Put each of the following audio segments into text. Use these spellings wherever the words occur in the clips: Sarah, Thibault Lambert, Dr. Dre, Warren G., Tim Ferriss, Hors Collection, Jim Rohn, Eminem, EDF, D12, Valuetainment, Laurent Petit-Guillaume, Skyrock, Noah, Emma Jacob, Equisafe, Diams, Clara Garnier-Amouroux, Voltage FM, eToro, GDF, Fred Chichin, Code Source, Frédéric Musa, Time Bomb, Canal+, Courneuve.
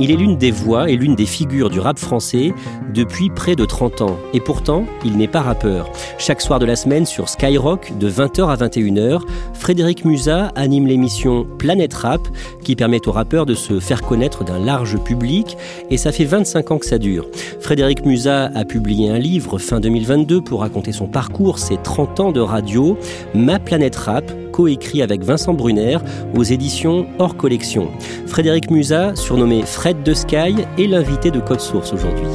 Il est l'une des voix et l'une des figures du rap français depuis près de 30 ans. Et pourtant, il n'est pas rappeur. Chaque soir de la semaine sur Skyrock, de 20h à 21h, Frédéric Musa anime l'émission Planète Rap, qui permet aux rappeurs de se faire connaître d'un large public. Et ça fait 25 ans que ça dure. Frédéric Musa a publié un livre fin 2022 pour raconter son parcours, ses 30 ans de radio, Ma planète Rap, coécrit avec Vincent Brunner aux éditions Hors Collection. Frédéric Musa, surnommé Fred de Sky, est l'invité de Code Source aujourd'hui.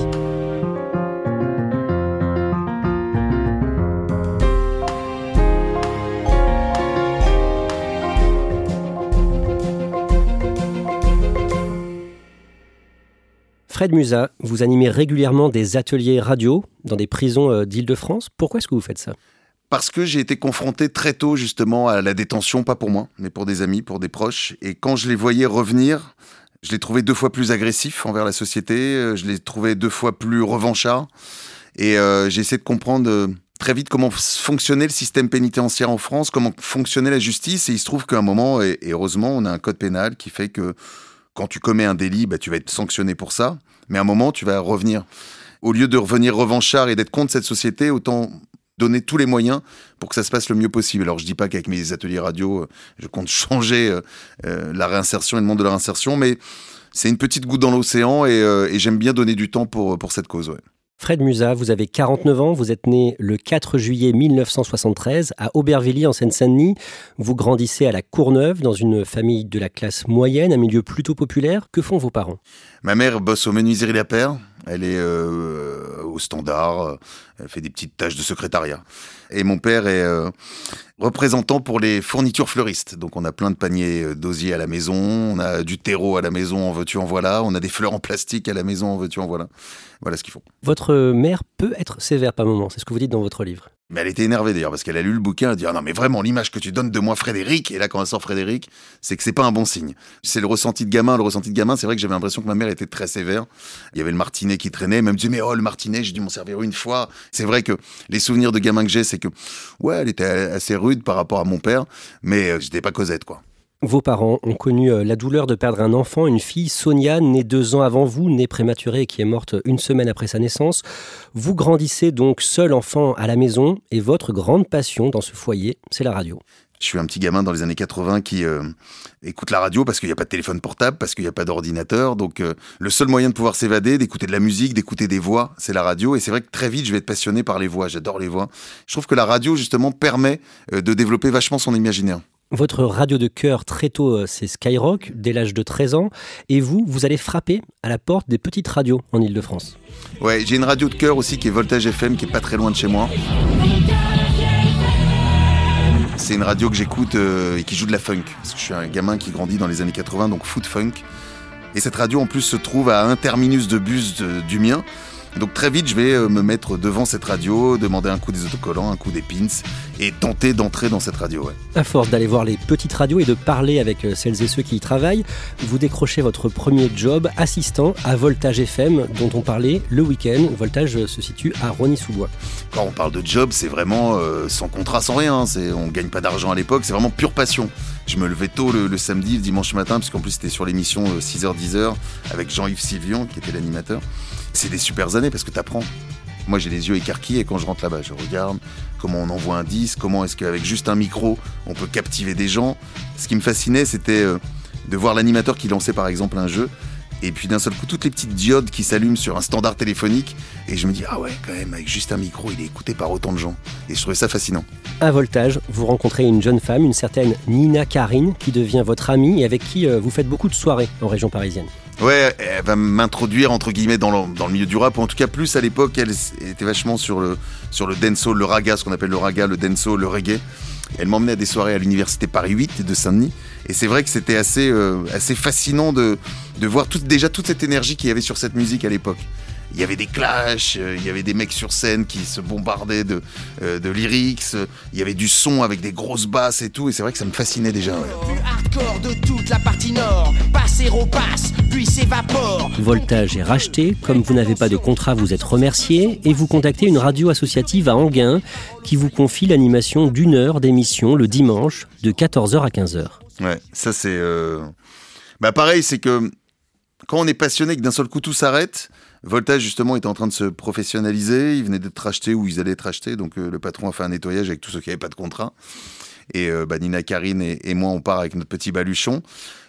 Fred Musa, vous animez régulièrement des ateliers radio dans des prisons d'Île-de-France. Pourquoi est-ce que vous faites ça ? Parce que j'ai été confronté très tôt justement à la détention, pas pour moi, mais pour des amis, pour des proches. Et quand je les voyais revenir, je les trouvais 2 fois plus agressifs envers la société, je les trouvais 2 fois plus revanchards. Et j'ai essayé de comprendre très vite comment fonctionnait le système pénitentiaire en France, comment fonctionnait la justice. Et il se trouve qu'à un moment, et heureusement, on a un code pénal qui fait que quand tu commets un délit, bah, tu vas être sanctionné pour ça. Mais à un moment, tu vas revenir. Au lieu de revenir revanchard et d'être contre cette société, autant donner tous les moyens pour que ça se passe le mieux possible. Alors, je ne dis pas qu'avec mes ateliers radio, je compte changer la réinsertion et le monde de la réinsertion, mais c'est une petite goutte dans l'océan et j'aime bien donner du temps pour cette cause. Ouais. Fred Musa, vous avez 49 ans, vous êtes né le 4 juillet 1973 à Aubervilliers en Seine-Saint-Denis. Vous grandissez à la Courneuve dans une famille de la classe moyenne, un milieu plutôt populaire. Que font vos parents ? Ma mère bosse aux menuiseries La Paire. Elle est au standard, elle fait des petites tâches de secrétariat. Et mon père est représentant pour les fournitures fleuristes. Donc on a plein de paniers d'osier à la maison, on a du terreau à la maison, en veux-tu, en voilà. On a des fleurs en plastique à la maison, en veux-tu, en voilà. Voilà ce qu'ils font. Votre mère peut être sévère par moments, c'est ce que vous dites dans votre livre. Mais elle était énervée d'ailleurs, parce qu'elle a lu le bouquin, elle dit « Ah non, mais vraiment, l'image que tu donnes de moi, Frédéric », et là, quand elle sort Frédéric, c'est que c'est pas un bon signe. C'est le ressenti de gamin, c'est vrai que j'avais l'impression que ma mère était très sévère. Il y avait le martinet qui traînait, elle me disait « Mais oh, le martinet, j'ai dû m'en servir une fois ». C'est vrai que les souvenirs de gamin que j'ai, c'est que, ouais, elle était assez rude par rapport à mon père, mais j'étais pas Cosette, quoi. Vos parents ont connu la douleur de perdre un enfant, une fille, Sonia, née 2 ans avant vous, née prématurée et qui est morte 1 semaine après sa naissance. Vous grandissez donc seul enfant à la maison et votre grande passion dans ce foyer, c'est la radio. Je suis un petit gamin dans les années 80 qui écoute la radio parce qu'il n'y a pas de téléphone portable, parce qu'il n'y a pas d'ordinateur. Donc le seul moyen de pouvoir s'évader, d'écouter de la musique, d'écouter des voix, c'est la radio. Et c'est vrai que très vite, je vais être passionné par les voix. J'adore les voix. Je trouve que la radio, justement, permet de développer vachement son imaginaire. Votre radio de cœur très tôt, c'est Skyrock, dès l'âge de 13 ans. Et vous allez frapper à la porte des petites radios en Ile-de-France. Ouais, j'ai une radio de cœur aussi qui est Voltage FM, qui est pas très loin de chez moi. C'est une radio que j'écoute et qui joue de la funk. Parce que je suis un gamin qui grandit dans les années 80, donc foot funk. Et cette radio en plus se trouve à un terminus de bus du mien. Donc très vite, je vais me mettre devant cette radio, demander un coup des autocollants, un coup des pins et tenter d'entrer dans cette radio. Ouais. À force d'aller voir les petites radios et de parler avec celles et ceux qui y travaillent, vous décrochez votre premier job assistant à Voltage FM dont on parlait le week-end. Voltage se situe à Rosny-sous-Bois. Quand on parle de job, c'est vraiment sans contrat, sans rien. On ne gagne pas d'argent à l'époque, c'est vraiment pure passion. Je me levais tôt le samedi, le dimanche matin, parce qu'en plus c'était sur l'émission 6h-10h avec Jean-Yves Sylvian qui était l'animateur. C'est des super années parce que t'apprends. Moi, j'ai les yeux écarquillés et quand je rentre là-bas, je regarde comment on envoie un disque, comment est-ce qu'avec juste un micro, on peut captiver des gens. Ce qui me fascinait, c'était de voir l'animateur qui lançait par exemple un jeu et puis d'un seul coup, toutes les petites diodes qui s'allument sur un standard téléphonique et je me dis « Ah ouais, quand même, avec juste un micro, il est écouté par autant de gens. » Et je trouvais ça fascinant. À Voltage, vous rencontrez une jeune femme, une certaine Nina Karine, qui devient votre amie et avec qui vous faites beaucoup de soirées en région parisienne. Ouais, elle va m'introduire entre guillemets dans le milieu du rap, ou en tout cas plus à l'époque, elle était vachement sur le dancehall, le raga, ce qu'on appelle le raga, le dancehall, le reggae. Elle m'emmenait à des soirées à l'université Paris 8 de Saint-Denis, et c'est vrai que c'était assez fascinant de voir toute cette énergie qu'il y avait sur cette musique à l'époque. Il y avait des clashs, il y avait des mecs sur scène qui se bombardaient de lyrics, il y avait du son avec des grosses basses et tout, et c'est vrai que ça me fascinait déjà. Ouais. Hardcore de toute la partie nord, passer au passe, puis s'évapore. Voltage est racheté, comme vous n'avez pas de contrat, vous êtes remercié, et vous contactez une radio associative à Anguin qui vous confie l'animation d'une heure d'émission le dimanche de 14h à 15h. Ouais, ça c'est... Bah pareil, c'est que quand on est passionné et que d'un seul coup tout s'arrête... Voltage, justement, était en train de se professionnaliser. Ils venaient d'être rachetés ou ils allaient être rachetés. Donc, le patron a fait un nettoyage avec tous ceux qui n'avaient pas de contrat. Et Nina Karine et moi, on part avec notre petit baluchon.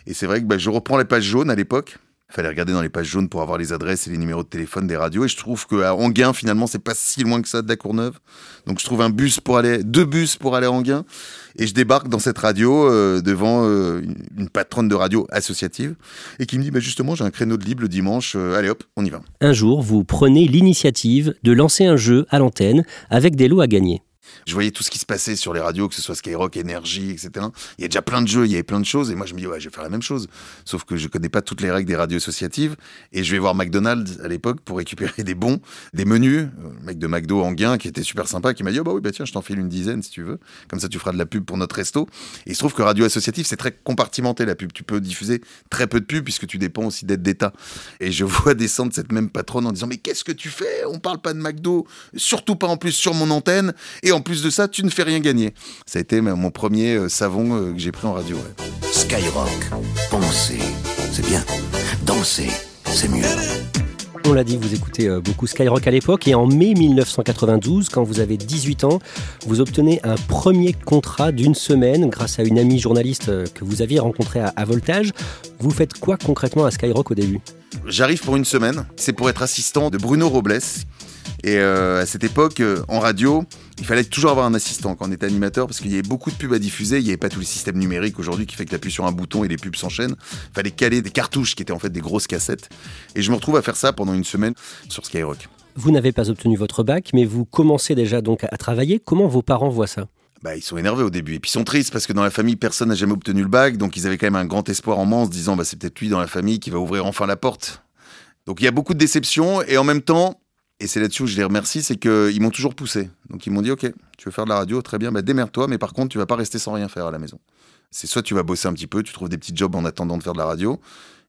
Et c'est vrai que je reprends les pages jaunes à l'époque. Il fallait regarder dans les pages jaunes pour avoir les adresses et les numéros de téléphone des radios. Et je trouve qu'à Anguin, finalement, c'est pas si loin que ça de la Courneuve. Donc, je trouve deux bus pour aller à Anguin. Et je débarque dans cette radio devant une patronne de radio associative et qui me dit justement, j'ai un créneau de libre le dimanche, allez hop, on y va. Un jour, vous prenez l'initiative de lancer un jeu à l'antenne avec des lots à gagner. Je voyais tout ce qui se passait sur les radios, que ce soit Skyrock, Énergie, etc. Il y a déjà plein de jeux, il y avait plein de choses et moi je me dis, je vais faire la même chose. Sauf que je connais pas toutes les règles des radios associatives et je vais voir McDonald's à l'époque pour récupérer des bons, des menus. Le mec de McDo Anguin qui était super sympa, qui m'a dit, tiens, je t'en file une dizaine si tu veux. Comme ça tu feras de la pub pour notre resto. Et il se trouve que radio associative, c'est très compartimenté la pub. Tu peux diffuser très peu de pub puisque tu dépends aussi d'aides d'État. Et je vois descendre cette même patronne en disant, mais qu'est-ce que tu fais? On parle pas de McDo, surtout pas en plus sur mon antenne. Et en plus de ça, tu ne fais rien gagner. Ça a été mon premier savon que j'ai pris en radio. Ouais. Skyrock, penser, c'est bien. Danser, c'est mieux. On l'a dit, vous écoutez beaucoup Skyrock à l'époque. Et en mai 1992, quand vous avez 18 ans, vous obtenez un premier contrat d'une semaine grâce à une amie journaliste que vous aviez rencontrée à Voltage. Vous faites quoi concrètement à Skyrock au début ? J'arrive pour une semaine. C'est pour être assistant de Bruno Robles. Et à cette époque, en radio, il fallait toujours avoir un assistant quand on était animateur parce qu'il y avait beaucoup de pubs à diffuser. Il n'y avait pas tous les systèmes numériques aujourd'hui qui fait que tu appuies sur un bouton et les pubs s'enchaînent. Il fallait caler des cartouches qui étaient en fait des grosses cassettes. Et je me retrouve à faire ça pendant une semaine sur Skyrock. Vous n'avez pas obtenu votre bac, mais vous commencez déjà donc à travailler. Comment vos parents voient ça ? Ils sont énervés au début et puis ils sont tristes parce que dans la famille personne n'a jamais obtenu le bac. Donc ils avaient quand même un grand espoir en moi en se disant c'est peut-être lui dans la famille qui va ouvrir enfin la porte. Donc il y a beaucoup de déceptions et en même temps... Et c'est là-dessus où je les remercie, c'est qu'ils m'ont toujours poussé. Donc ils m'ont dit, ok, tu veux faire de la radio, très bien, démerde-toi, mais par contre, tu vas pas rester sans rien faire à la maison. C'est soit tu vas bosser un petit peu, tu trouves des petits jobs en attendant de faire de la radio.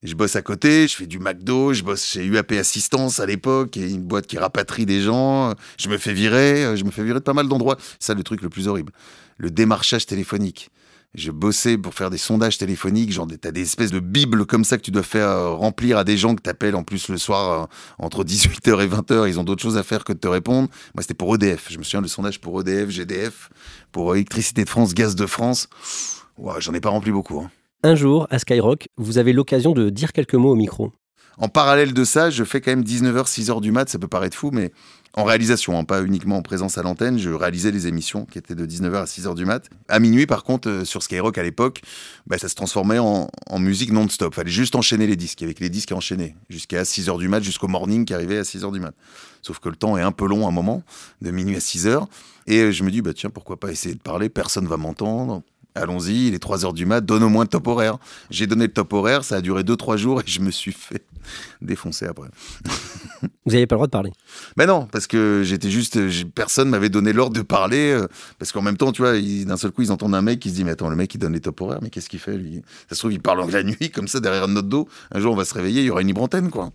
Et je bosse à côté, je fais du McDo, je bosse chez UAP Assistance à l'époque, et une boîte qui rapatrie des gens. Je me fais virer de pas mal d'endroits. C'est ça le truc le plus horrible, le démarchage téléphonique. Je bossais pour faire des sondages téléphoniques, genre t'as des espèces de bibles comme ça que tu dois faire remplir à des gens que t'appelles en plus le soir entre 18h et 20h, ils ont d'autres choses à faire que de te répondre. Moi c'était pour EDF, je me souviens le sondage pour EDF, GDF, pour Électricité de France, Gaz de France, j'en ai pas rempli beaucoup. Hein. Un jour, à Skyrock, vous avez l'occasion de dire quelques mots au micro. En parallèle de ça, je fais quand même 19h, 6h du mat, ça peut paraître fou, mais en réalisation, pas uniquement en présence à l'antenne, je réalisais les émissions qui étaient de 19h à 6h du mat. À minuit, par contre, sur Skyrock à l'époque, ça se transformait en musique non-stop. Fallait juste enchaîner les disques, avec les disques à enchaîner, jusqu'à 6h du mat, jusqu'au morning qui arrivait à 6h du mat. Sauf que le temps est un peu long à un moment, de minuit à 6h, et je me dis, tiens, pourquoi pas essayer de parler, personne va m'entendre. Allons-y, il est 3h du mat, donne au moins le top horaire. J'ai donné le top horaire, ça a duré 2-3 jours et je me suis fait défoncer après. Vous n'avez pas le droit de parler ? Non, parce que j'étais juste... Personne ne m'avait donné l'ordre de parler. Parce qu'en même temps, tu vois, d'un seul coup, ils entendent un mec qui se dit « Mais attends, le mec, il donne les top horaires, mais qu'est-ce qu'il fait, lui ?» Ça se trouve, il parle la nuit, comme ça, derrière notre dos. Un jour, on va se réveiller, il y aura une libre antenne, quoi.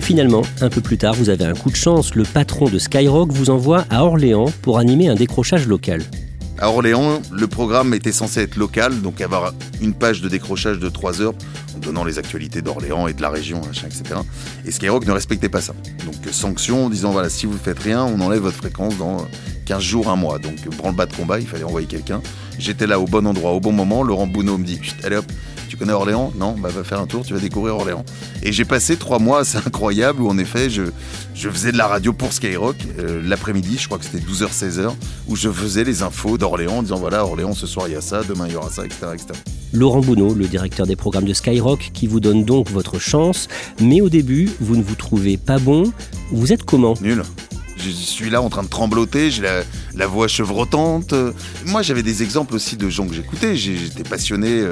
Finalement, un peu plus tard, vous avez un coup de chance. Le patron de Skyrock vous envoie à Orléans pour animer un décrochage local. À Orléans, le programme était censé être local, donc avoir une page de décrochage de 3 heures, en donnant les actualités d'Orléans et de la région, etc. Et Skyrock ne respectait pas ça. Donc sanction en disant, si vous ne faites rien, on enlève votre fréquence dans 15 jours, un mois. Donc branle-bas de combat, il fallait envoyer quelqu'un. J'étais là au bon endroit, au bon moment. Laurent Bouneau me dit, allez hop, Tu connais Orléans ? Non ? Bah va faire un tour, tu vas découvrir Orléans. Et j'ai passé 3 mois assez incroyables où en effet je faisais de la radio pour Skyrock l'après-midi, je crois que c'était 12h-16h, où je faisais les infos d'Orléans en disant voilà, Orléans ce soir il y a ça, demain il y aura ça, etc., etc. Laurent Bouneau, le directeur des programmes de Skyrock, qui vous donne donc votre chance, mais au début vous ne vous trouvez pas bon, vous êtes comment ? Nul. Je suis là en train de trembloter, j'ai la voix chevrotante. Moi, j'avais des exemples aussi de gens que j'écoutais. J'étais passionné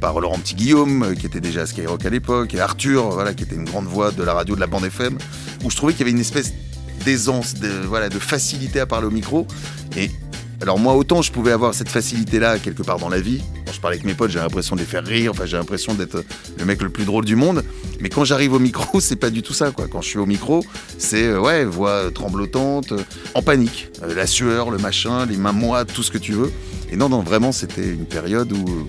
par Laurent Petit-Guillaume, qui était déjà à Skyrock à l'époque, et Arthur, voilà, qui était une grande voix de la radio de la bande FM, où je trouvais qu'il y avait une espèce d'aisance, de facilité à parler au micro. Et alors moi, autant je pouvais avoir cette facilité-là quelque part dans la vie. Quand je parlais avec mes potes, j'ai l'impression de les faire rire. Enfin, j'ai l'impression d'être le mec le plus drôle du monde. Mais quand j'arrive au micro, c'est pas du tout ça, quoi. Quand je suis au micro, c'est voix tremblotante, en panique, la sueur, le machin, les mains moites, tout ce que tu veux. Et non, vraiment, c'était une période où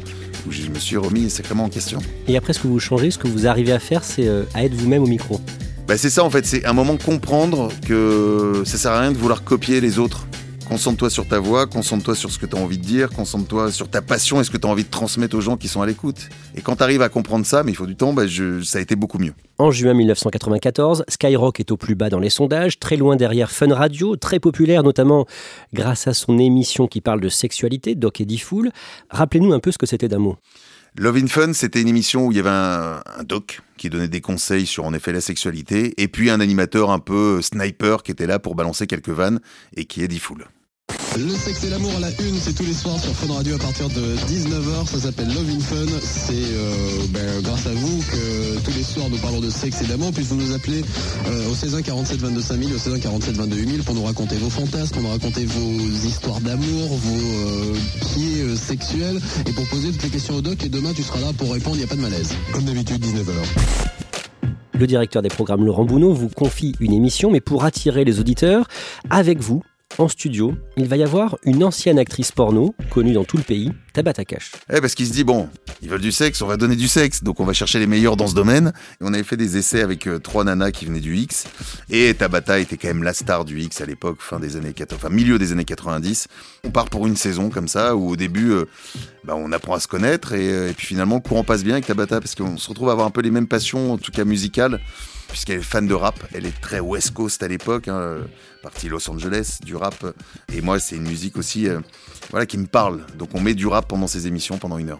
je me suis remis sacrément en question. Et après, ce que vous changez, ce que vous arrivez à faire, c'est à être vous-même au micro. Bah, c'est ça, en fait. C'est un moment comprendre que ça sert à rien de vouloir copier les autres. Concentre-toi sur ta voix, concentre-toi sur ce que tu as envie de dire, concentre-toi sur ta passion et ce que tu as envie de transmettre aux gens qui sont à l'écoute. Et quand tu arrives à comprendre ça, mais il faut du temps, ça a été beaucoup mieux. En juin 1994, Skyrock est au plus bas dans les sondages, très loin derrière Fun Radio, très populaire notamment grâce à son émission qui parle de sexualité, Doc et Difool. Rappelez-nous un peu ce que c'était d'un mot. Love in Fun, c'était une émission où il y avait un doc qui donnait des conseils sur en effet la sexualité, et puis un animateur un peu sniper qui était là pour balancer quelques vannes et qui est Difool. Le sexe et l'amour à la une, c'est tous les soirs sur Fun Radio à partir de 19h, ça s'appelle Love in Fun, c'est grâce à vous que tous les soirs nous parlons de sexe et d'amour, puis vous nous appelez au 16 47 22 5000, au 16 47 22 8000 pour nous raconter vos fantasmes, pour nous raconter vos histoires d'amour, vos pieds sexuels et pour poser toutes les questions au doc et demain tu seras là pour répondre, il n'y a pas de malaise. Comme d'habitude, 19h. Le directeur des programmes Laurent Bouneau vous confie une émission, mais pour attirer les auditeurs, avec vous, en studio, il va y avoir une ancienne actrice porno, connue dans tout le pays, Tabata Cash. Parce qu'il se dit, bon, ils veulent du sexe, on va donner du sexe, donc on va chercher les meilleurs dans ce domaine. Et on avait fait des essais avec 3 nanas qui venaient du X, et Tabata était quand même la star du X à l'époque, milieu des années 90. On part pour une saison comme ça, où au début, on apprend à se connaître, et puis finalement, le courant passe bien avec Tabata, parce qu'on se retrouve à avoir un peu les mêmes passions, en tout cas musicales, puisqu'elle est fan de rap, elle est très West Coast à l'époque, partie Los Angeles, du rap, et moi c'est une musique aussi qui me parle, donc on met du rap pendant ces émissions, pendant 1 heure.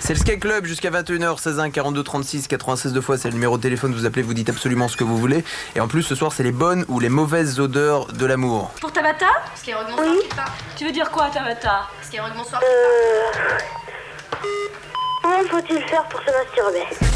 C'est le Sky Club jusqu'à 21h, 16 1 42 36 96 2 fois, c'est le numéro de téléphone, vous appelez, vous dites absolument ce que vous voulez, et en plus ce soir c'est les bonnes ou les mauvaises odeurs de l'amour. Pour Tabata ? Parce qu'il y a un soir qui part. Tu veux dire quoi Tabata ? Parce qu'il y a un soir qui part. Comment faut-il faire pour se masturber ?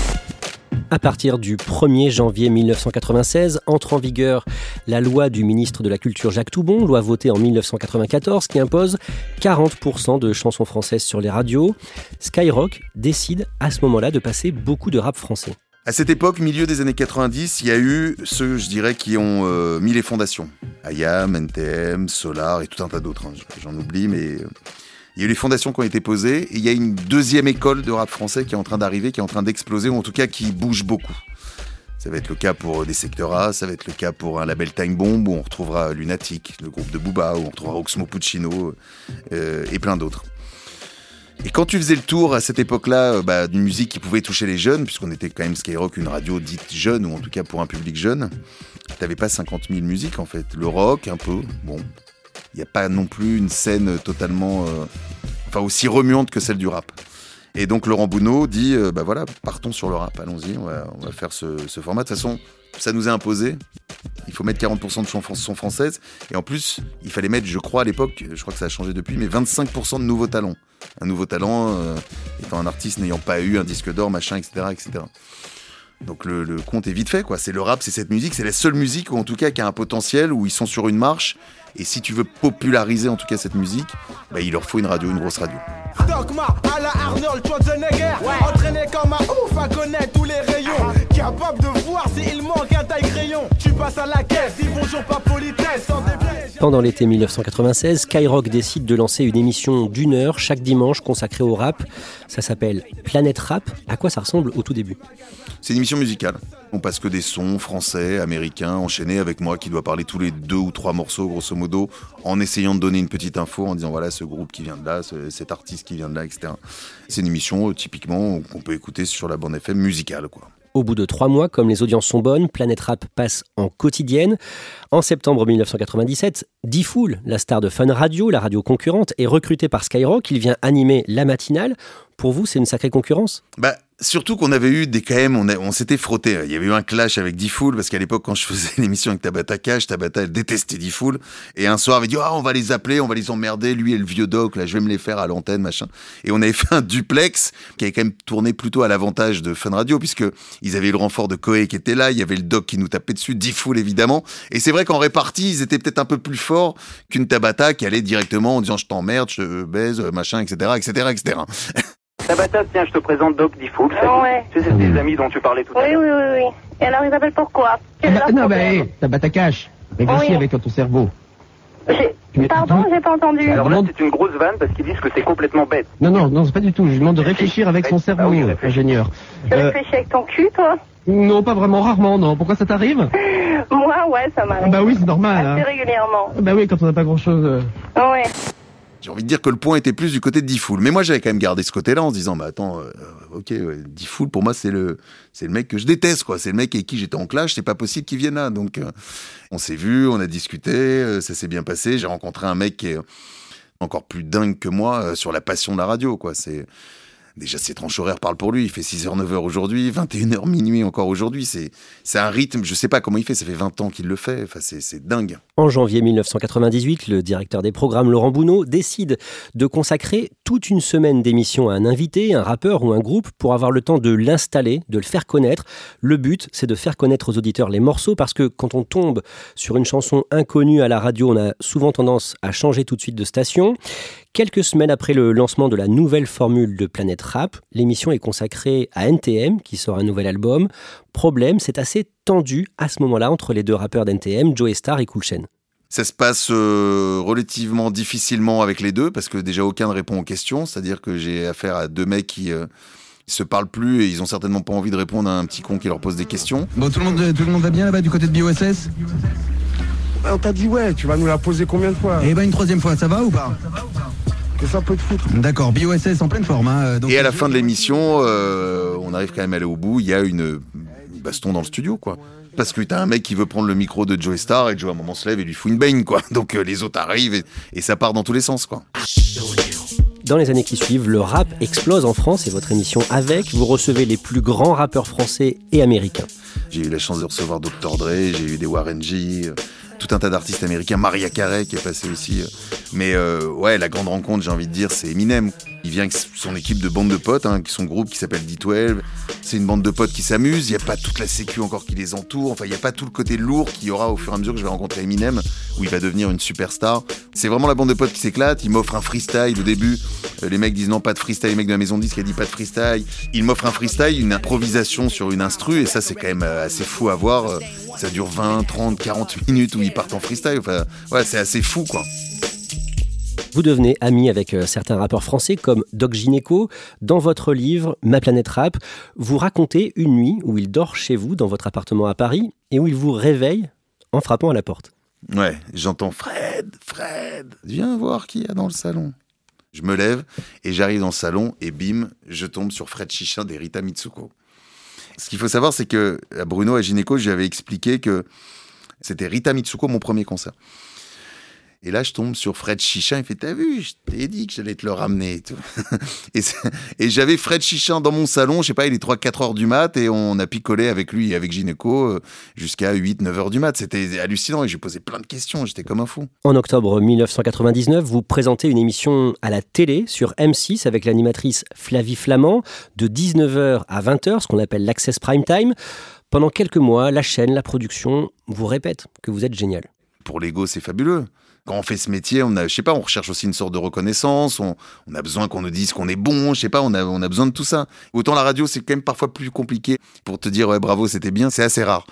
À partir du 1er janvier 1996, entre en vigueur la loi du ministre de la Culture Jacques Toubon, loi votée en 1994, qui impose 40% de chansons françaises sur les radios. Skyrock décide à ce moment-là de passer beaucoup de rap français. À cette époque, milieu des années 90, il y a eu ceux, je dirais, qui ont mis les fondations. IAM, NTM, Solar et tout un tas d'autres. J'en oublie, mais... Il y a eu les fondations qui ont été posées et il y a une deuxième école de rap français qui est en train d'arriver, qui est en train d'exploser, ou en tout cas qui bouge beaucoup. Ça va être le cas pour des Secteur A, ça va être le cas pour un label Time Bomb où on retrouvera Lunatic, le groupe de Booba, où on retrouvera Oxmo Puccino et plein d'autres. Et quand tu faisais le tour à cette époque-là d'une musique qui pouvait toucher les jeunes, puisqu'on était quand même Skyrock, une radio dite jeune, ou en tout cas pour un public jeune, t'avais pas 50 000 musiques en fait. Le rock un peu, Il n'y a pas non plus une scène totalement, aussi remuante que celle du rap. Et donc Laurent Bouneau dit, partons sur le rap, allons-y, on va faire ce format. De toute façon, ça nous est imposé, il faut mettre 40% de chansons françaises. Et en plus, il fallait mettre, je crois à l'époque, je crois que ça a changé depuis, mais 25% de nouveaux talents. Un nouveau talent étant un artiste n'ayant pas eu un disque d'or, machin, etc. etc. Donc le compte est vite fait, quoi. C'est le rap, c'est cette musique, c'est la seule musique, ou en tout cas qui a un potentiel, où ils sont sur une marche. Et si tu veux populariser en tout cas cette musique, il leur faut une radio, une grosse radio. Dogma à la Arnold Schwarzenegger, entraîné comme un ouf à connaître tous les rayons, capable de voir s'il manque un taille-crayon. Tu passes à la caisse, ils vont sur pas politesse, sans déplaisir. Pendant l'été 1996, Skyrock décide de lancer une émission d'une heure chaque dimanche consacrée au rap. Ça s'appelle Planète Rap. À quoi ça ressemble au tout début? C'est une émission musicale. On passe que des sons français, américains, enchaînés avec moi qui dois parler tous les 2 ou 3 morceaux, grosso modo, en essayant de donner une petite info, en disant voilà ce groupe qui vient de là, cet artiste qui vient de là, etc. C'est une émission typiquement qu'on peut écouter sur la bande FM musicale, quoi. Au bout de 3 mois, comme les audiences sont bonnes, Planète Rap passe en quotidienne. En septembre 1997, Difool, la star de Fun Radio, la radio concurrente, est recrutée par Skyrock. Il vient animer la matinale. Pour vous, c'est une sacrée concurrence? Surtout qu'on avait eu des KM, on s'était frotté. Il y avait eu un clash avec Difool, parce qu'à l'époque, quand je faisais l'émission avec Tabata Cash, Tabata elle détestait Difool. Et un soir, elle avait dit on va les appeler, on va les emmerder, lui et le vieux Doc, là, je vais me les faire à l'antenne, machin. Et on avait fait un duplex qui avait quand même tourné plutôt à l'avantage de Fun Radio, puisqu'ils avaient eu le renfort de Coé qui était là, il y avait le Doc qui nous tapait dessus, Difool évidemment. Et c'est vrai qu'en répartie, ils étaient peut-être un peu plus forts qu'une Tabata qui allait directement en disant je t'emmerde, je baise, machin, etc. etc., etc. Tabata, tiens, je te présente Doc Difool. Ouais. Tu sais, c'est tes amis dont tu parlais tout à l'heure. Oui. Et alors, ils appellent pourquoi? Tabata Cash, réfléchis avec ton cerveau. Pardon, j'ai pas entendu. Alors là, c'est une grosse vanne parce qu'ils disent que c'est complètement bête. Non, c'est pas du tout. Je demande de réfléchir avec son cerveau, ingénieur. Tu réfléchis avec ton cul, toi? Non, pas vraiment, rarement, non. Pourquoi ça t'arrive? Moi, ça m'arrive. Oui, c'est normal. Assez régulièrement. Oui, quand on n'a pas grand-chose. Ouais. J'ai envie de dire que le point était plus du côté de Difool. Mais moi, j'avais quand même gardé ce côté-là en se disant, Difool, pour moi, c'est le mec que je déteste, quoi. C'est le mec avec qui j'étais en clash, c'est pas possible qu'il vienne là. Donc, on s'est vu, on a discuté, ça s'est bien passé. J'ai rencontré un mec qui est encore plus dingue que moi sur la passion de la radio, quoi. Déjà, ses tranches horaires parlent pour lui. Il fait 6h, 9h aujourd'hui, 21h, minuit encore aujourd'hui. C'est un rythme, je ne sais pas comment il fait, ça fait 20 ans qu'il le fait. Enfin, c'est dingue. En janvier 1998, le directeur des programmes, Laurent Bouneau, décide de consacrer toute une semaine d'émission à un invité, un rappeur ou un groupe pour avoir le temps de l'installer, de le faire connaître. Le but, c'est de faire connaître aux auditeurs les morceaux parce que quand on tombe sur une chanson inconnue à la radio, on a souvent tendance à changer tout de suite de station. Quelques semaines après le lancement de la nouvelle formule de Planète Rap, l'émission est consacrée à NTM qui sort un nouvel album. Problème, c'est assez tendu à ce moment-là entre les 2 rappeurs d'NTM, Joey Starr et Cool Chain. Ça se passe relativement difficilement avec les 2 parce que déjà aucun ne répond aux questions. C'est-à-dire que j'ai affaire à 2 mecs qui se parlent plus et ils ont certainement pas envie de répondre à un petit con qui leur pose des questions. Bon, tout le monde va bien là-bas du côté de BOSS? On t'a dit ouais, tu vas nous la poser combien de fois? Eh ben une 3e fois, ça va ou pas? Et ça peut te foutre. D'accord, BOSS en pleine forme. Donc et à la fin de l'émission, on arrive quand même à aller au bout, il y a une baston dans le studio, quoi. Parce que t'as un mec qui veut prendre le micro de Joey Starr et Joey à un moment se lève et lui fout une baigne, quoi. Donc les autres arrivent et ça part dans tous les sens, quoi. Dans les années qui suivent, le rap explose en France et votre émission avec, vous recevez les plus grands rappeurs français et américains. J'ai eu la chance de recevoir Dr. Dre, j'ai eu des Warren G, tout un tas d'artistes américains, Maria Carey qui est passée aussi. Mais ouais, la grande rencontre, j'ai envie de dire, c'est Eminem. Il vient avec son équipe de bande de potes, son groupe qui s'appelle D12. C'est une bande de potes qui s'amuse, il n'y a pas toute la sécu encore qui les entoure, enfin il n'y a pas tout le côté lourd qu'il y aura au fur et à mesure que je vais rencontrer Eminem, où il va devenir une superstar. C'est vraiment la bande de potes qui s'éclate, il m'offre un freestyle au début. Les mecs disent non, pas de freestyle, les mecs de la maison disent qu'il a dit pas de freestyle. Il m'offre un freestyle, une improvisation sur une instru, et ça c'est quand même assez fou à voir. Ça dure 20, 30, 40 minutes où ils partent en freestyle. Enfin, ouais, c'est assez fou, quoi. Vous devenez amis avec certains rappeurs français comme Doc Gynéco. Dans votre livre « Ma planète Rap », vous racontez une nuit où il dort chez vous dans votre appartement à Paris et où il vous réveille en frappant à la porte. Ouais, j'entends « Fred, viens voir qui y a dans le salon ». Je me lève et j'arrive dans le salon et bim, je tombe sur Fred Chichin des Rita Mitsuko. Ce qu'il faut savoir, c'est que à Bruno, à Gynéco, je lui avais expliqué que c'était Rita Mitsuko, mon premier concert. Et là, je tombe sur Fred Chichin. Il fait « T'as vu, je t'ai dit que j'allais te le ramener. » Et tout. Et j'avais Fred Chichin dans mon salon. Je sais pas, il est 3-4 heures du mat. Et on a picolé avec lui et avec Gynéco jusqu'à 8-9 heures du mat. C'était hallucinant. Et j'ai posé plein de questions. J'étais comme un fou. En octobre 1999, vous présentez une émission à la télé sur M6 avec l'animatrice Flavie Flamand de 19h à 20h, ce qu'on appelle l'Access Prime Time. Pendant quelques mois, la chaîne, la production vous répète que vous êtes génial. Pour l'ego, c'est fabuleux. Quand on fait ce métier, on recherche aussi une sorte de reconnaissance, on a besoin qu'on nous dise qu'on est bon, on a besoin de tout ça. Autant la radio, c'est quand même parfois plus compliqué pour te dire « ouais bravo, c'était bien », c'est assez rare.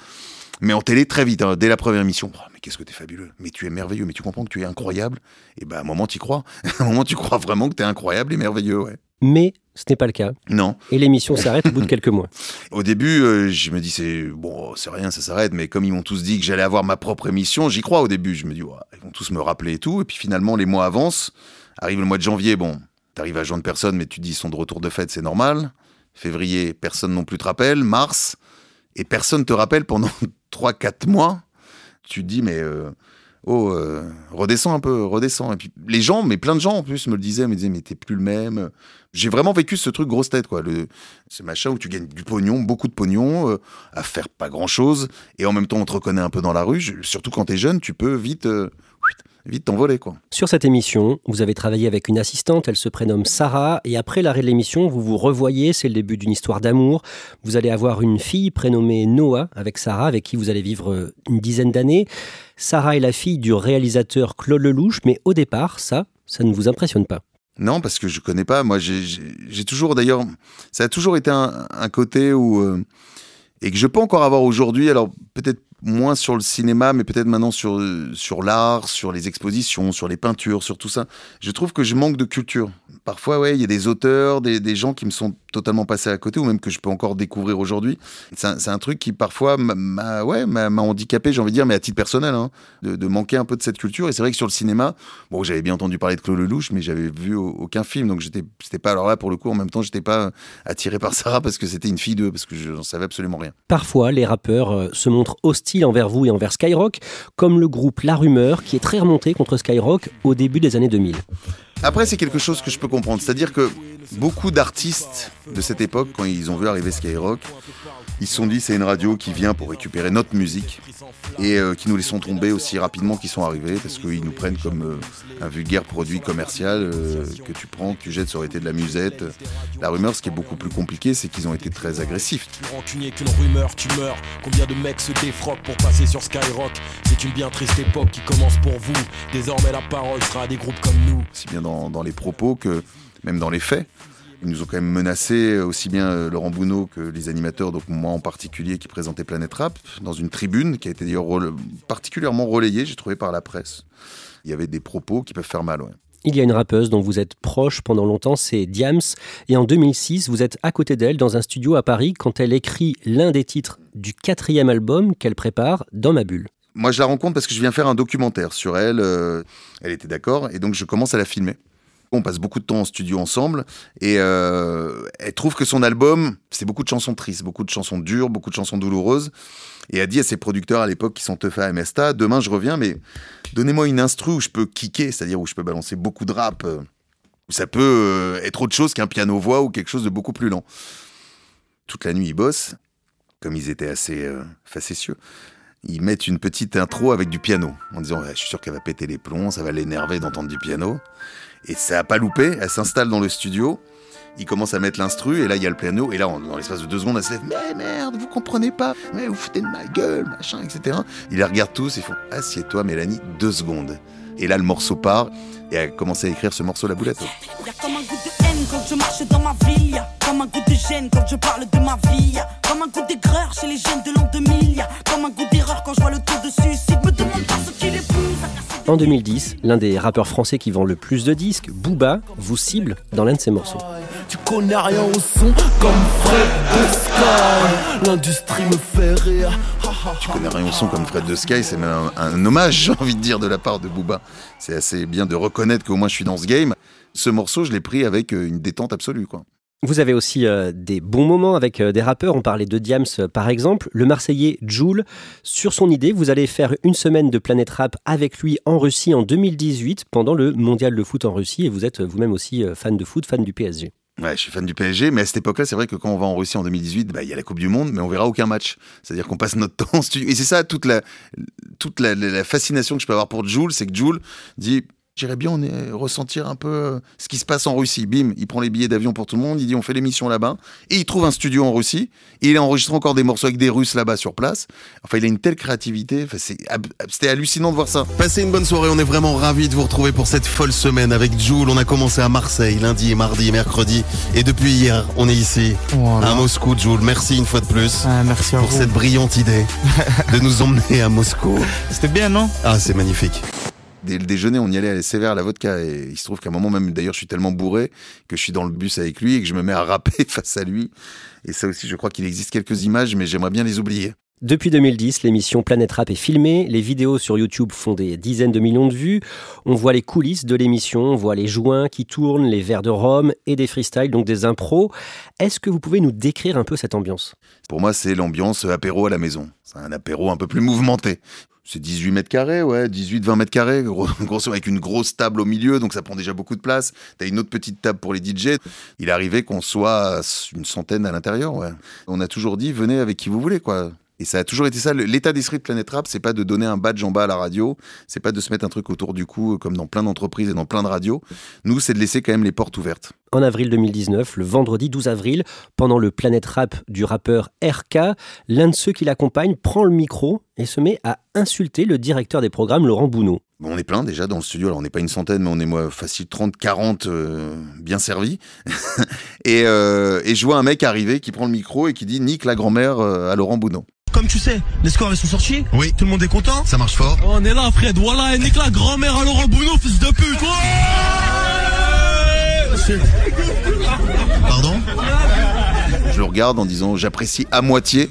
Mais en télé, très vite, hein, dès la première émission, oh, mais qu'est-ce que t'es fabuleux, mais tu es merveilleux, mais tu comprends que tu es incroyable. Et bah, à un moment, t'y crois. À un moment, tu crois vraiment que t'es incroyable et merveilleux, ouais. Mais ce n'est pas le cas. Non. Et l'émission s'arrête au bout de quelques mois. Au début, je me dis, c'est rien, ça s'arrête. Mais comme ils m'ont tous dit que j'allais avoir ma propre émission, j'y crois au début. Je me dis, ouais, ils vont tous me rappeler et tout. Et puis finalement, les mois avancent. Arrive le mois de janvier, bon, t'arrives à joindre personne, mais tu te dis, ils sont de retour de fête, c'est normal. Février, personne non plus te rappelle. Mars, et personne te rappelle pendant 3-4 mois. Tu te dis, mais... redescends un peu, redescends. Et puis les gens, mais plein de gens en plus me disaient, mais t'es plus le même. J'ai vraiment vécu ce truc grosse tête, quoi. Ce machin où tu gagnes du pognon, beaucoup de pognon, à faire pas grand chose, et en même temps on te reconnaît un peu dans la rue, surtout quand t'es jeune, tu peux vite t'envoler, quoi. Sur cette émission, vous avez travaillé avec une assistante, elle se prénomme Sarah, et après l'arrêt de l'émission, vous vous revoyez, c'est le début d'une histoire d'amour. Vous allez avoir une fille prénommée Noah avec Sarah, avec qui vous allez vivre une dizaine d'années. Sarah est la fille du réalisateur Claude Lelouch, mais au départ, ça ne vous impressionne pas. Non, parce que je connais pas. Moi, j'ai toujours, d'ailleurs, ça a toujours été un côté où... et que je peux encore avoir aujourd'hui, alors peut-être moins sur le cinéma, mais peut-être maintenant sur l'art, sur les expositions, sur les peintures, sur tout ça. Je trouve que je manque de culture. Parfois, ouais, il y a des auteurs, des gens qui me sont totalement passés à côté, ou même que je peux encore découvrir aujourd'hui. C'est un truc qui parfois m'a handicapé, j'ai envie de dire, mais à titre personnel, hein, de manquer un peu de cette culture. Et c'est vrai que sur le cinéma, bon, j'avais bien entendu parler de Claude Lelouch, mais j'avais vu aucun film, donc c'était pas, alors là, pour le coup, en même temps, j'étais pas attiré par Sarah parce que c'était une fille d'eux, parce que je n'en savais absolument rien. Parfois, les rappeurs se montrent hostiles envers vous et envers Skyrock, comme le groupe La Rumeur, qui est très remonté contre Skyrock au début des années 2000. Après, c'est quelque chose que je peux comprendre, c'est-à-dire que beaucoup d'artistes de cette époque, quand ils ont vu arriver Skyrock, ils se sont dit c'est une radio qui vient pour récupérer notre musique et qui nous laissons tomber aussi rapidement qu'ils sont arrivés, parce qu'ils nous prennent comme un vulgaire produit commercial que tu prends, que tu jettes, ça aurait été de la musette. La rumeur, ce qui est beaucoup plus compliqué, c'est qu'ils ont été très agressifs. Plus rancunier qu'une rumeur, tu meurs. Combien de mecs se défroquent pour passer sur Skyrock? C'est une bien triste époque qui commence pour vous. Désormais, la parole sera à des groupes comme nous. Si bien dans les propos que même dans les faits. Ils nous ont quand même menacé, aussi bien Laurent Bouneau que les animateurs, donc moi en particulier qui présentais Planète Rap, dans une tribune qui a été d'ailleurs particulièrement relayée, j'ai trouvé, par la presse. Il y avait des propos qui peuvent faire mal, ouais. Il y a une rappeuse dont vous êtes proche pendant longtemps, c'est Diams. Et en 2006, vous êtes à côté d'elle dans un studio à Paris quand elle écrit l'un des titres du 4e album qu'elle prépare, Dans ma bulle. Moi, je la rencontre parce que je viens faire un documentaire sur elle. Elle était d'accord et donc je commence à la filmer. On passe beaucoup de temps en studio ensemble et elle trouve que son album, c'est beaucoup de chansons tristes, beaucoup de chansons dures, beaucoup de chansons douloureuses. Et a dit à ses producteurs à l'époque qui sont Teufa et Mesta, demain je reviens, mais donnez-moi une instru où je peux kicker, c'est-à-dire où je peux balancer beaucoup de rap. Ça peut être autre chose qu'un piano-voix ou quelque chose de beaucoup plus lent. Toute la nuit, ils bossent, comme ils étaient assez facétieux. Ils mettent une petite intro avec du piano, en disant ah, « je suis sûr qu'elle va péter les plombs, ça va l'énerver d'entendre du piano ». Et ça a pas loupé, elle s'installe dans le studio, il commence à mettre l'instru, et là il y a le piano, et là dans l'espace de 2 secondes, elle se lève, mais merde, vous comprenez pas, mais vous foutez de ma gueule, machin, etc. Ils la regardent tous, ils font, assieds-toi Mélanie, 2 secondes. Et là le morceau part, et elle a commencé à écrire ce morceau La Boulette. Y'a comme un goût de haine quand je marche dans ma ville, y'a comme un goût de gêne quand je parle de ma vie, y'a comme un goût d'aigreur chez les jeunes de l'an 2000, y'a comme un goût d'erreur quand je vois le taux de suicide, me demande pas ce qu'il épouse. En 2010, l'un des rappeurs français qui vend le plus de disques, Booba, vous cible dans l'un de ses morceaux. Tu connais rien au son comme Fred de Sky. L'industrie me fait rire. Tu connais rien au son comme Fred de Sky, c'est même un hommage, j'ai envie de dire, de la part de Booba. C'est assez bien de reconnaître qu'au moins je suis dans ce game. Ce morceau, je l'ai pris avec une détente absolue, quoi. Vous avez aussi des bons moments avec des rappeurs, on parlait de Diams par exemple, le Marseillais Jul. Sur son idée, vous allez faire une semaine de Planète Rap avec lui en Russie en 2018 pendant le mondial de foot en Russie et vous êtes vous-même aussi fan de foot, fan du PSG. Ouais, je suis fan du PSG, mais à cette époque-là, c'est vrai que quand on va en Russie en 2018, bah, y a la Coupe du Monde, mais on verra aucun match. C'est-à-dire qu'on passe notre temps en studio. Et c'est ça, toute la fascination que je peux avoir pour Jul, c'est que Jul dit... j'irais bien ressentir un peu ce qui se passe en Russie. Bim, il prend les billets d'avion pour tout le monde, il dit on fait l'émission là-bas, et il trouve un studio en Russie, et il enregistre encore des morceaux avec des Russes là-bas sur place. Enfin, il a une telle créativité, enfin, c'était hallucinant de voir ça. Passez une bonne soirée, on est vraiment ravis de vous retrouver pour cette folle semaine avec Jul. On a commencé à Marseille, lundi, mardi, mercredi, et depuis hier, on est ici, voilà, à Moscou. Jul, merci une fois de plus, merci pour cette brillante idée de nous emmener à Moscou. C'était bien, non? Ah, c'est magnifique. Dès le déjeuner, on y allait à la sévère, à la vodka, et il se trouve qu'à un moment même, d'ailleurs, je suis tellement bourré que je suis dans le bus avec lui et que je me mets à rapper face à lui. Et ça aussi, je crois qu'il existe quelques images, mais j'aimerais bien les oublier. Depuis 2010, l'émission Planète Rap est filmée, les vidéos sur YouTube font des dizaines de millions de vues, on voit les coulisses de l'émission, on voit les joints qui tournent, les verres de rhum et des freestyles, donc des impros. Est-ce que vous pouvez nous décrire un peu cette ambiance ? Pour moi, c'est l'ambiance apéro à la maison, c'est un apéro un peu plus mouvementé. C'est 18 mètres carrés, ouais, 18-20 mètres carrés, grosso, avec une grosse table au milieu, donc ça prend déjà beaucoup de place. T'as une autre petite table pour les DJ. Il arrivait qu'on soit une centaine à l'intérieur, ouais. On a toujours dit, venez avec qui vous voulez, quoi. Et ça a toujours été ça, l'état d'esprit de Planète Rap, c'est pas de donner un badge en bas à la radio, c'est pas de se mettre un truc autour du cou, comme dans plein d'entreprises et dans plein de radios. Nous, c'est de laisser quand même les portes ouvertes. En avril 2019, le vendredi 12 avril, pendant le Planète Rap du rappeur RK, l'un de ceux qui l'accompagne prend le micro et se met à insulter le directeur des programmes, Laurent Bouneau. On est plein déjà dans le studio, alors on n'est pas une centaine, mais on est moi, facile 30, 40, bien servis. et je vois un mec arriver qui prend le micro et qui dit « Nique la grand-mère à Laurent Bouneau ». Comme tu sais, les scores ils sont sortis. Oui. Tout le monde est content. Ça marche fort. On est là, Fred. Voilà, et nique la grand-mère à Laurent Bouneau, fils de pute. Ouais. Pardon ? Je le regarde en disant, j'apprécie à moitié.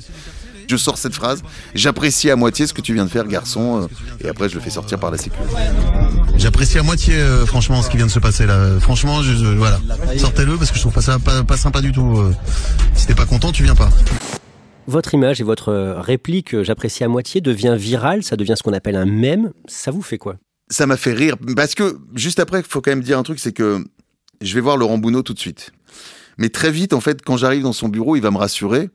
Je sors cette phrase, j'apprécie à moitié ce que tu viens de faire, garçon. Et après, je le fais sortir par la sécurité. J'apprécie à moitié, franchement, ce qui vient de se passer là. Franchement, voilà. Sortez-le parce que je trouve pas ça pas sympa du tout. Si t'es pas content, tu viens pas. Votre image et votre réplique, j'apprécie à moitié, devient virale, ça devient ce qu'on appelle un mème. Ça vous fait quoi ? Ça m'a fait rire, parce que juste après, il faut quand même dire un truc, c'est que je vais voir Laurent Bouneau tout de suite. Mais très vite, en fait, quand j'arrive dans son bureau, il va me rassurer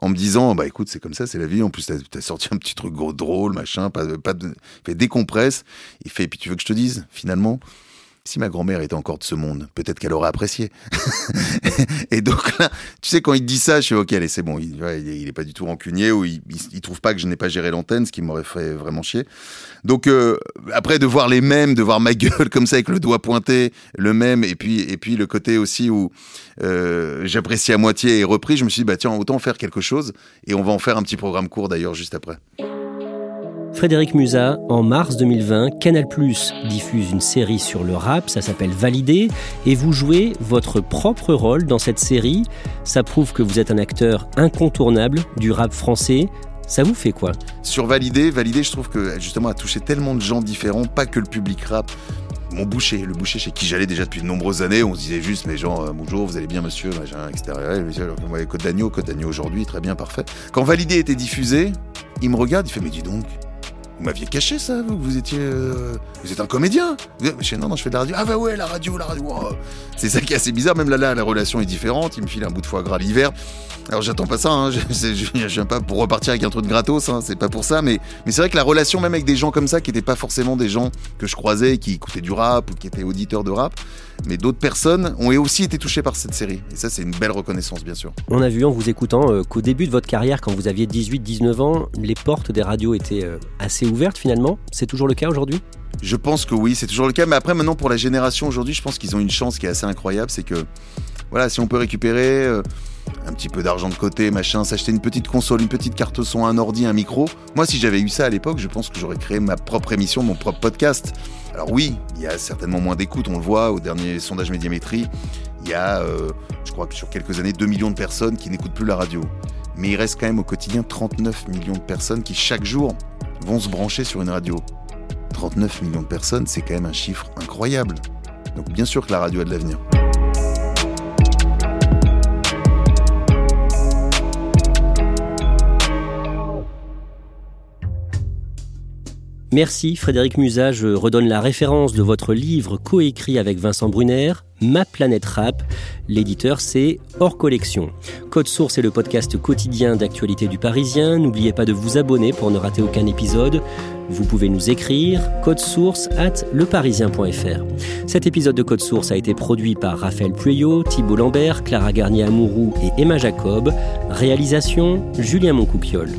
en me disant, bah écoute, c'est comme ça, c'est la vie, en plus t'as sorti un petit truc gros, drôle, machin, il fait décompresse, il fait, puis tu veux que je te dise, finalement, si ma grand-mère était encore de ce monde, peut-être qu'elle aurait apprécié. Et donc là, tu sais, quand il dit ça, je suis ok, allez, c'est bon, il est pas du tout rancunier, ou il trouve pas que je n'ai pas géré l'antenne, ce qui m'aurait fait vraiment chier. Donc après, de voir les mèmes, de voir ma gueule comme ça, avec le doigt pointé, le mème, et puis le côté aussi où j'apprécie à moitié et repris, je me suis dit, bah tiens, autant faire quelque chose, et on va en faire un petit programme court d'ailleurs, juste après. Frédéric Musa, en mars 2020, Canal+ diffuse une série sur le rap, ça s'appelle Validé, et vous jouez votre propre rôle dans cette série. Ça prouve que vous êtes un acteur incontournable du rap français. Ça vous fait quoi ? Sur Validé, je trouve que justement a touché tellement de gens différents, pas que le public rap. Mon boucher, le boucher chez qui j'allais déjà depuis de nombreuses années, on se disait juste, mais genre, bonjour, vous allez bien, monsieur, machin, etc. Ouais, Côte d'Agneau aujourd'hui, très bien, parfait. Quand Validé était diffusé, il me regarde, il fait, mais dis donc, vous m'aviez caché ça, vous êtes un comédien. Je dis, non, je fais de la radio. Ah bah ouais, la radio. Wow. C'est ça qui est assez bizarre, même là, la relation est différente. Il me file un bout de foie gras l'hiver. Alors j'attends pas ça, hein. Je viens pas pour repartir avec un truc de gratos, hein. C'est pas pour ça, mais c'est vrai que la relation même avec des gens comme ça, qui étaient pas forcément des gens que je croisais, qui écoutaient du rap ou qui étaient auditeurs de rap, mais d'autres personnes ont aussi été touchées par cette série. Et ça, c'est une belle reconnaissance, bien sûr. On a vu en vous écoutant qu'au début de votre carrière, quand vous aviez 18-19 ans, les portes des radios étaient assez ouverte finalement, c'est toujours le cas aujourd'hui ? Je pense que oui, c'est toujours le cas, mais après maintenant pour la génération aujourd'hui, je pense qu'ils ont une chance qui est assez incroyable, c'est que voilà, si on peut récupérer un petit peu d'argent de côté, machin, s'acheter une petite console, une petite carte son, un ordi, un micro, moi si j'avais eu ça à l'époque, je pense que j'aurais créé ma propre émission, mon propre podcast. Alors oui, il y a certainement moins d'écoute, on le voit au dernier sondage Médiamétrie, il y a, je crois que sur quelques années, 2 millions de personnes qui n'écoutent plus la radio. Mais il reste quand même au quotidien 39 millions de personnes qui chaque jour vont se brancher sur une radio. 39 millions de personnes, c'est quand même un chiffre incroyable. Donc bien sûr que la radio a de l'avenir. Merci Frédéric Musa, je redonne la référence de votre livre coécrit avec Vincent Brunner, Ma planète Rap. L'éditeur, c'est Hors Collection. Code Source est le podcast quotidien d'actualité du Parisien. N'oubliez pas de vous abonner pour ne rater aucun épisode. Vous pouvez nous écrire codesource@leparisien.fr. Cet épisode de Code Source a été produit par Raphaël Pueyo, Thibault Lambert, Clara Garnier-Amouroux et Emma Jacob. Réalisation, Julien Moncoupiol.